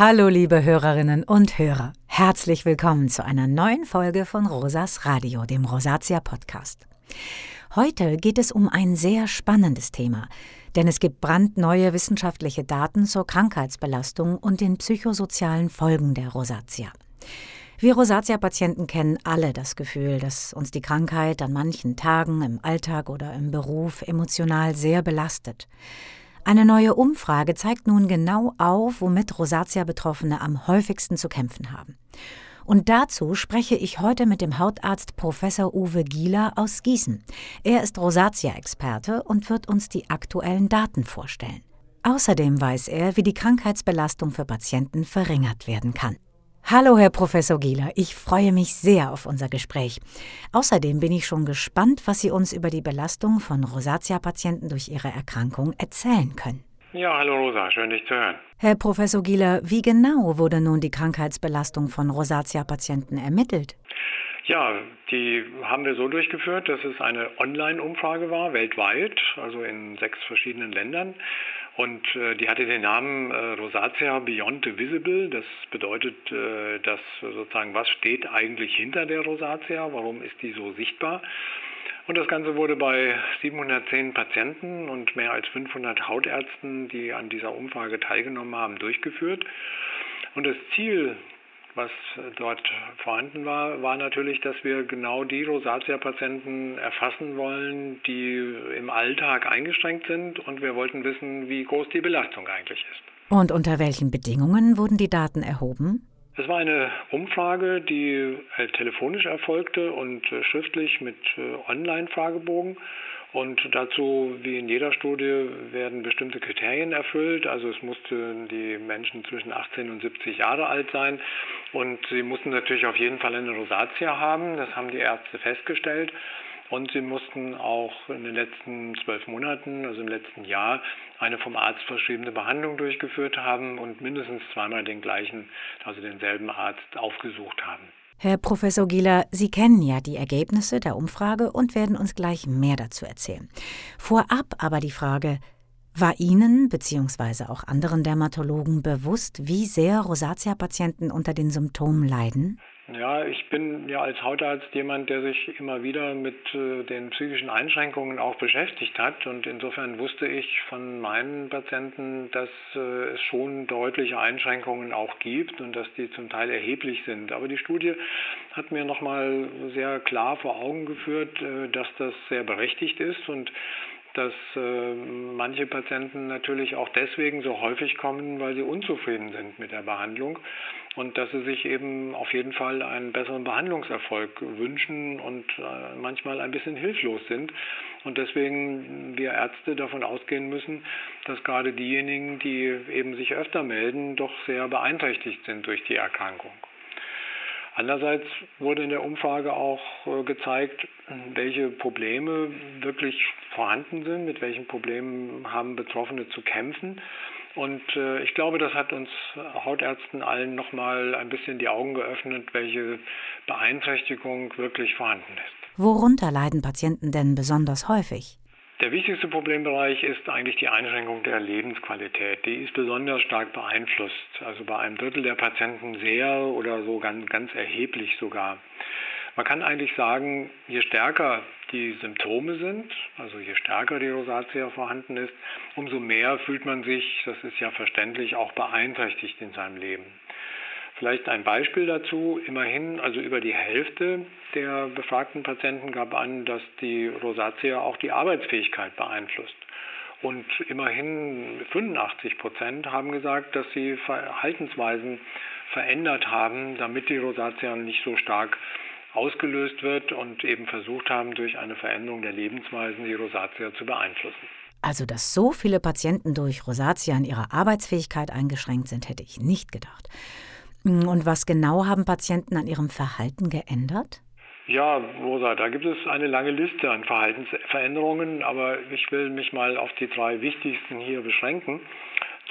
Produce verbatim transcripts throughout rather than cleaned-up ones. Hallo liebe Hörerinnen und Hörer, herzlich willkommen zu einer neuen Folge von Rosas Radio, dem Rosazea Podcast. Heute geht es um ein sehr spannendes Thema, denn es gibt brandneue wissenschaftliche Daten zur Krankheitsbelastung und den psychosozialen Folgen der Rosazea. Wir Rosazea-Patienten kennen alle das Gefühl, dass uns die Krankheit an manchen Tagen im Alltag oder im Beruf emotional sehr belastet. Eine neue Umfrage zeigt nun genau auf, womit Rosazea-Betroffene am häufigsten zu kämpfen haben. Und dazu spreche ich heute mit dem Hautarzt Professor Uwe Gieler aus Gießen. Er ist Rosazea-Experte und wird uns die aktuellen Daten vorstellen. Außerdem weiß er, wie die Krankheitsbelastung für Patienten verringert werden kann. Hallo, Herr Professor Gieler, ich freue mich sehr auf unser Gespräch. Außerdem bin ich schon gespannt, was Sie uns über die Belastung von Rosazea-Patienten durch ihre Erkrankung erzählen können. Ja, hallo Rosa, schön dich zu hören. Herr Professor Gieler, wie genau wurde nun die Krankheitsbelastung von Rosazea-Patienten ermittelt? Ja, die haben wir so durchgeführt, dass es eine Online-Umfrage war, weltweit, also in sechs verschiedenen Ländern. Und äh, die hatte den Namen äh, Rosazea Beyond the Visible. Das bedeutet, äh, dass sozusagen, was steht eigentlich hinter der Rosazea? Warum ist die so sichtbar? Und das Ganze wurde bei siebenhundertzehn Patienten und mehr als fünfhundert Hautärzten, die an dieser Umfrage teilgenommen haben, durchgeführt. Und das Ziel, was dort vorhanden war, war natürlich, dass wir genau die Rosazea-Patienten erfassen wollen, die im Alltag eingeschränkt sind, und wir wollten wissen, wie groß die Belastung eigentlich ist. Und unter welchen Bedingungen wurden die Daten erhoben? Es war eine Umfrage, die telefonisch erfolgte und schriftlich mit Online-Fragebogen. Und dazu, wie in jeder Studie, werden bestimmte Kriterien erfüllt. Also es mussten die Menschen zwischen achtzehn und siebzig Jahre alt sein. Und sie mussten natürlich auf jeden Fall eine Rosazea haben. Das haben die Ärzte festgestellt. Und sie mussten auch in den letzten zwölf Monaten, also im letzten Jahr, eine vom Arzt verschriebene Behandlung durchgeführt haben und mindestens zweimal den gleichen, also denselben Arzt aufgesucht haben. Herr Professor Gieler, Sie kennen ja die Ergebnisse der Umfrage und werden uns gleich mehr dazu erzählen. Vorab aber die Frage, war Ihnen bzw. auch anderen Dermatologen bewusst, wie sehr Rosazea-Patienten unter den Symptomen leiden? Ja, ich bin ja als Hautarzt jemand, der sich immer wieder mit äh, den psychischen Einschränkungen auch beschäftigt hat. Und insofern wusste ich von meinen Patienten, dass äh, es schon deutliche Einschränkungen auch gibt und dass die zum Teil erheblich sind. Aber die Studie hat mir nochmal sehr klar vor Augen geführt, äh, dass das sehr berechtigt ist und dass äh, manche Patienten natürlich auch deswegen so häufig kommen, weil sie unzufrieden sind mit der Behandlung und dass sie sich eben auf jeden Fall einen besseren Behandlungserfolg wünschen und äh, manchmal ein bisschen hilflos sind. Und deswegen wir Ärzte davon ausgehen müssen, dass gerade diejenigen, die eben sich öfter melden, doch sehr beeinträchtigt sind durch die Erkrankung. Andererseits wurde in der Umfrage auch gezeigt, welche Probleme wirklich vorhanden sind, mit welchen Problemen haben Betroffene zu kämpfen. Und ich glaube, das hat uns Hautärzten allen nochmal ein bisschen die Augen geöffnet, welche Beeinträchtigung wirklich vorhanden ist. Worunter leiden Patienten denn besonders häufig? Der wichtigste Problembereich ist eigentlich die Einschränkung der Lebensqualität. Die ist besonders stark beeinflusst, also bei einem Drittel der Patienten sehr oder so ganz, ganz erheblich sogar. Man kann eigentlich sagen, je stärker die Symptome sind, also je stärker die Rosazea vorhanden ist, umso mehr fühlt man sich, das ist ja verständlich, auch beeinträchtigt in seinem Leben. Vielleicht ein Beispiel dazu, immerhin, also über die Hälfte der befragten Patienten gab an, dass die Rosazea auch die Arbeitsfähigkeit beeinflusst. Und immerhin fünfundachtzig Prozent haben gesagt, dass sie Verhaltensweisen verändert haben, damit die Rosazea nicht so stark ausgelöst wird, und eben versucht haben, durch eine Veränderung der Lebensweisen die Rosazea zu beeinflussen. Also, dass so viele Patienten durch Rosazea in ihrer Arbeitsfähigkeit eingeschränkt sind, hätte ich nicht gedacht. Und was genau haben Patienten an ihrem Verhalten geändert? Ja, Rosa, da gibt es eine lange Liste an Verhaltensveränderungen, aber ich will mich mal auf die drei wichtigsten hier beschränken.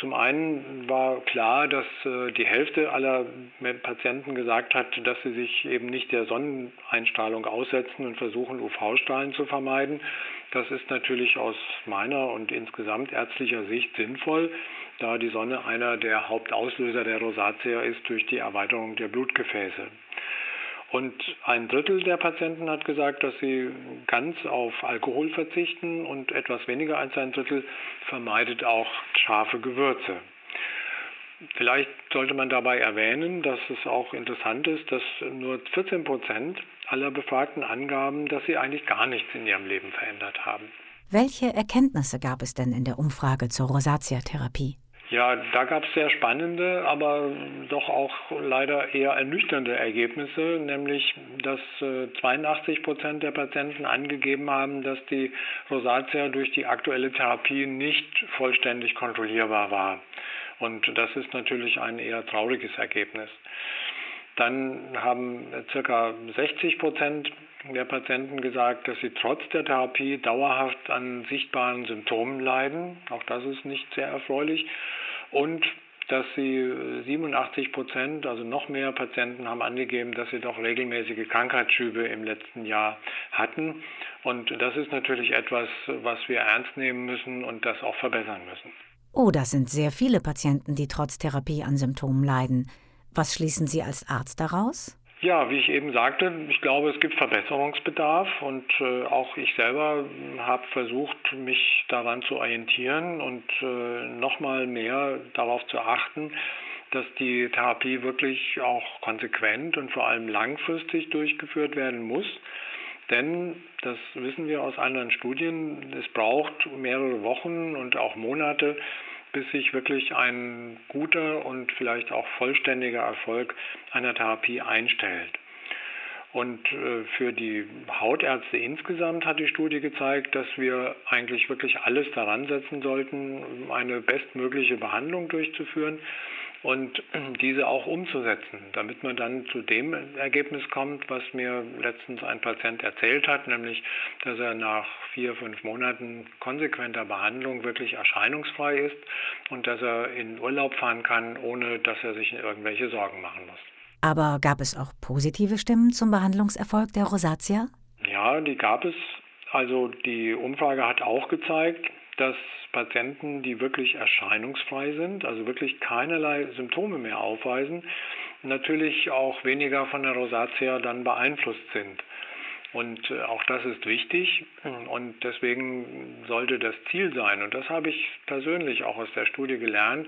Zum einen war klar, dass die Hälfte aller Patienten gesagt hat, dass sie sich eben nicht der Sonneneinstrahlung aussetzen und versuchen, U V-Strahlen zu vermeiden. Das ist natürlich aus meiner und insgesamt ärztlicher Sicht sinnvoll, da die Sonne einer der Hauptauslöser der Rosazea ist durch die Erweiterung der Blutgefäße. Und ein Drittel der Patienten hat gesagt, dass sie ganz auf Alkohol verzichten und etwas weniger als ein Drittel vermeidet auch scharfe Gewürze. Vielleicht sollte man dabei erwähnen, dass es auch interessant ist, dass nur vierzehn Prozent aller Befragten angaben, dass sie eigentlich gar nichts in ihrem Leben verändert haben. Welche Erkenntnisse gab es denn in der Umfrage zur Rosazea-Therapie? Ja, da gab es sehr spannende, aber doch auch leider eher ernüchternde Ergebnisse, nämlich dass zweiundachtzig Prozent der Patienten angegeben haben, dass die Rosazea durch die aktuelle Therapie nicht vollständig kontrollierbar war. Und das ist natürlich ein eher trauriges Ergebnis. Dann haben ca. sechzig Prozent der Patienten gesagt, dass sie trotz der Therapie dauerhaft an sichtbaren Symptomen leiden. Auch das ist nicht sehr erfreulich. Und dass sie siebenundachtzig Prozent, also noch mehr Patienten, haben angegeben, dass sie doch regelmäßige Krankheitsschübe im letzten Jahr hatten. Und das ist natürlich etwas, was wir ernst nehmen müssen und das auch verbessern müssen. Oh, das sind sehr viele Patienten, die trotz Therapie an Symptomen leiden. Was schließen Sie als Arzt daraus? Ja, wie ich eben sagte, ich glaube, es gibt Verbesserungsbedarf und äh, auch ich selber habe versucht, mich daran zu orientieren und äh, nochmal mehr darauf zu achten, dass die Therapie wirklich auch konsequent und vor allem langfristig durchgeführt werden muss. Denn, das wissen wir aus anderen Studien, es braucht mehrere Wochen und auch Monate, bis sich wirklich ein guter und vielleicht auch vollständiger Erfolg einer Therapie einstellt. Und für die Hautärzte insgesamt hat die Studie gezeigt, dass wir eigentlich wirklich alles daran setzen sollten, um eine bestmögliche Behandlung durchzuführen und diese auch umzusetzen, damit man dann zu dem Ergebnis kommt, was mir letztens ein Patient erzählt hat, nämlich, dass er nach vier, fünf Monaten konsequenter Behandlung wirklich erscheinungsfrei ist und dass er in Urlaub fahren kann, ohne dass er sich irgendwelche Sorgen machen muss. Aber gab es auch positive Stimmen zum Behandlungserfolg der Rosazea? Ja, die gab es. Also die Umfrage hat auch gezeigt, dass Patienten, die wirklich erscheinungsfrei sind, also wirklich keinerlei Symptome mehr aufweisen, natürlich auch weniger von der Rosazea dann beeinflusst sind. Und auch das ist wichtig und deswegen sollte das Ziel sein. Und das habe ich persönlich auch aus der Studie gelernt,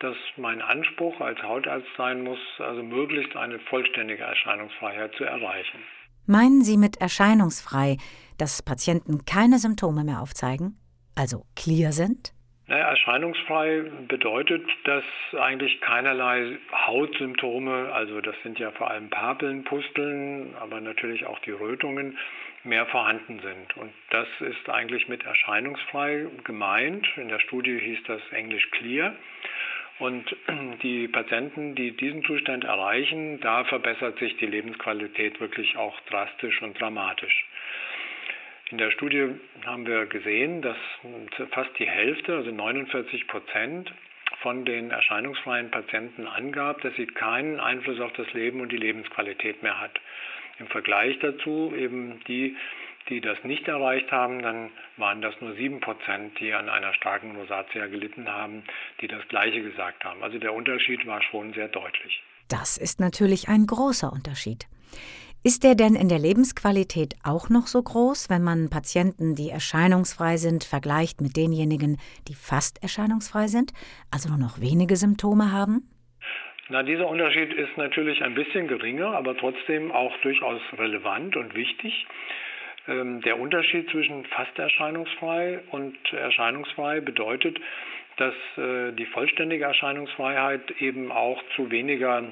dass mein Anspruch als Hautarzt sein muss, also möglichst eine vollständige Erscheinungsfreiheit zu erreichen. Meinen Sie mit erscheinungsfrei, dass Patienten keine Symptome mehr aufzeigen? Also clear sind? Naja, erscheinungsfrei bedeutet, dass eigentlich keinerlei Hautsymptome, also das sind ja vor allem Papeln, Pusteln, aber natürlich auch die Rötungen, mehr vorhanden sind. Und das ist eigentlich mit erscheinungsfrei gemeint. In der Studie hieß das Englisch clear. Und die Patienten, die diesen Zustand erreichen, da verbessert sich die Lebensqualität wirklich auch drastisch und dramatisch. In der Studie haben wir gesehen, dass fast die Hälfte, also neunundvierzig Prozent von den erscheinungsfreien Patienten angab, dass sie keinen Einfluss auf das Leben und die Lebensqualität mehr hat. Im Vergleich dazu eben die, die das nicht erreicht haben, dann waren das nur sieben Prozent, die an einer starken Rosazea gelitten haben, die das Gleiche gesagt haben. Also der Unterschied war schon sehr deutlich. Das ist natürlich ein großer Unterschied. Ist der denn in der Lebensqualität auch noch so groß, wenn man Patienten, die erscheinungsfrei sind, vergleicht mit denjenigen, die fast erscheinungsfrei sind, also nur noch wenige Symptome haben? Na, dieser Unterschied ist natürlich ein bisschen geringer, aber trotzdem auch durchaus relevant und wichtig. Der Unterschied zwischen fast erscheinungsfrei und erscheinungsfrei bedeutet, dass die vollständige Erscheinungsfreiheit eben auch zu weniger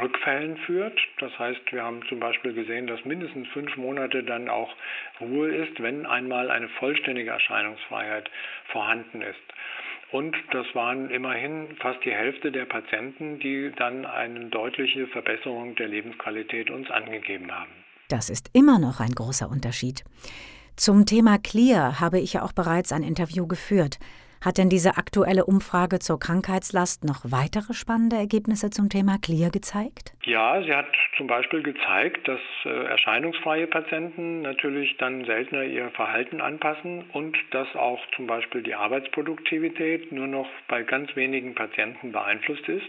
Rückfällen führt. Das heißt, wir haben zum Beispiel gesehen, dass mindestens fünf Monate dann auch Ruhe ist, wenn einmal eine vollständige Erscheinungsfreiheit vorhanden ist. Und das waren immerhin fast die Hälfte der Patienten, die dann eine deutliche Verbesserung der Lebensqualität uns angegeben haben. Das ist immer noch ein großer Unterschied. Zum Thema Clear habe ich ja auch bereits ein Interview geführt. Hat denn diese aktuelle Umfrage zur Krankheitslast noch weitere spannende Ergebnisse zum Thema Clear gezeigt? Ja, sie hat zum Beispiel gezeigt, dass äh, erscheinungsfreie Patienten natürlich dann seltener ihr Verhalten anpassen und dass auch zum Beispiel die Arbeitsproduktivität nur noch bei ganz wenigen Patienten beeinflusst ist.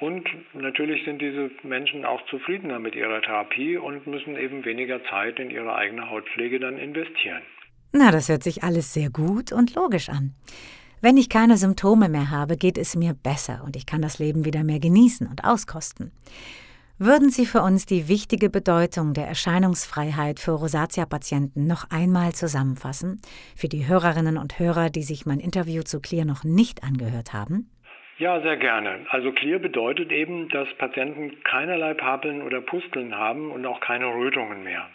Und natürlich sind diese Menschen auch zufriedener mit ihrer Therapie und müssen eben weniger Zeit in ihre eigene Hautpflege dann investieren. Na, das hört sich alles sehr gut und logisch an. Wenn ich keine Symptome mehr habe, geht es mir besser und ich kann das Leben wieder mehr genießen und auskosten. Würden Sie für uns die wichtige Bedeutung der Erscheinungsfreiheit für Rosazea-Patienten noch einmal zusammenfassen, für die Hörerinnen und Hörer, die sich mein Interview zu Clear noch nicht angehört haben? Ja, sehr gerne. Also Clear bedeutet eben, dass Patienten keinerlei Papeln oder Pusteln haben und auch keine Rötungen mehr.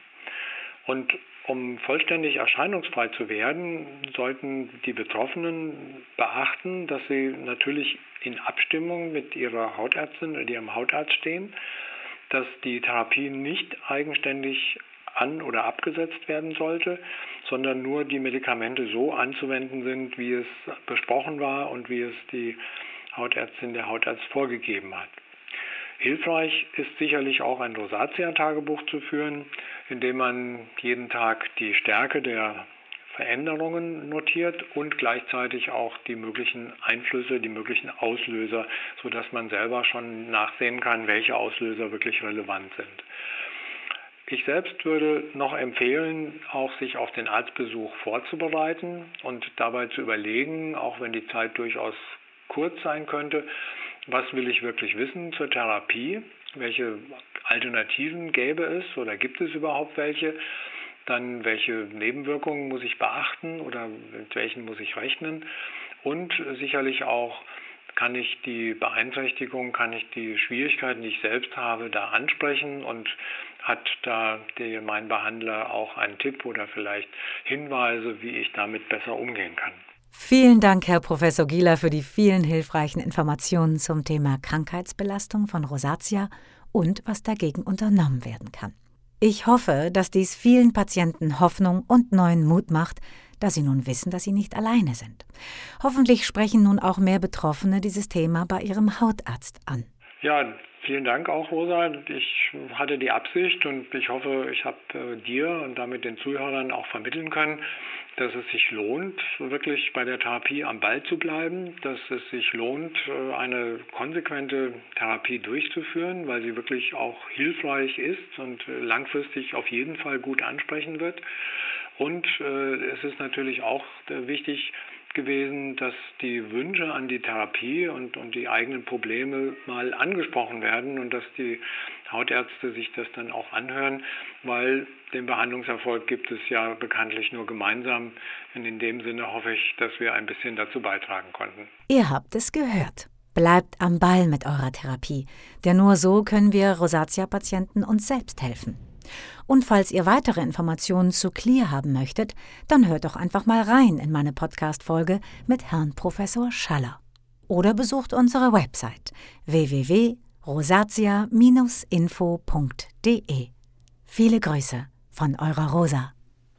Und um vollständig erscheinungsfrei zu werden, sollten die Betroffenen beachten, dass sie natürlich in Abstimmung mit ihrer Hautärztin oder ihrem Hautarzt stehen, dass die Therapie nicht eigenständig an- oder abgesetzt werden sollte, sondern nur die Medikamente so anzuwenden sind, wie es besprochen war und wie es die Hautärztin, der Hautarzt vorgegeben hat. Hilfreich ist sicherlich auch ein Rosazea-Tagebuch zu führen, in dem man jeden Tag die Stärke der Veränderungen notiert und gleichzeitig auch die möglichen Einflüsse, die möglichen Auslöser, sodass man selber schon nachsehen kann, welche Auslöser wirklich relevant sind. Ich selbst würde noch empfehlen, auch sich auf den Arztbesuch vorzubereiten und dabei zu überlegen, auch wenn die Zeit durchaus kurz sein könnte, was will ich wirklich wissen zur Therapie, welche Alternativen gäbe es oder gibt es überhaupt welche, dann welche Nebenwirkungen muss ich beachten oder mit welchen muss ich rechnen und sicherlich auch, kann ich die Beeinträchtigung, kann ich die Schwierigkeiten, die ich selbst habe, da ansprechen und hat da der, mein Behandler auch einen Tipp oder vielleicht Hinweise, wie ich damit besser umgehen kann. Vielen Dank, Herr Professor Gieler, für die vielen hilfreichen Informationen zum Thema Krankheitsbelastung von Rosazea und was dagegen unternommen werden kann. Ich hoffe, dass dies vielen Patienten Hoffnung und neuen Mut macht, da sie nun wissen, dass sie nicht alleine sind. Hoffentlich sprechen nun auch mehr Betroffene dieses Thema bei ihrem Hautarzt an. Ja, vielen Dank auch, Rosa. Ich hatte die Absicht und ich hoffe, ich habe äh, dir und damit den Zuhörern auch vermitteln können, dass es sich lohnt, wirklich bei der Therapie am Ball zu bleiben, dass es sich lohnt, eine konsequente Therapie durchzuführen, weil sie wirklich auch hilfreich ist und langfristig auf jeden Fall gut ansprechen wird. Und äh, es ist natürlich auch äh, wichtig gewesen, dass die Wünsche an die Therapie und, und die eigenen Probleme mal angesprochen werden und dass die Hautärzte sich das dann auch anhören, weil den Behandlungserfolg gibt es ja bekanntlich nur gemeinsam. Und in dem Sinne hoffe ich, dass wir ein bisschen dazu beitragen konnten. Ihr habt es gehört. Bleibt am Ball mit eurer Therapie, denn nur so können wir Rosazea-Patienten uns selbst helfen. Und falls ihr weitere Informationen zu Clear haben möchtet, dann hört doch einfach mal rein in meine Podcast-Folge mit Herrn Professor Schaller. Oder besucht unsere Website w w w punkt rosazea Bindestrich info punkt de. Viele Grüße von eurer Rosa.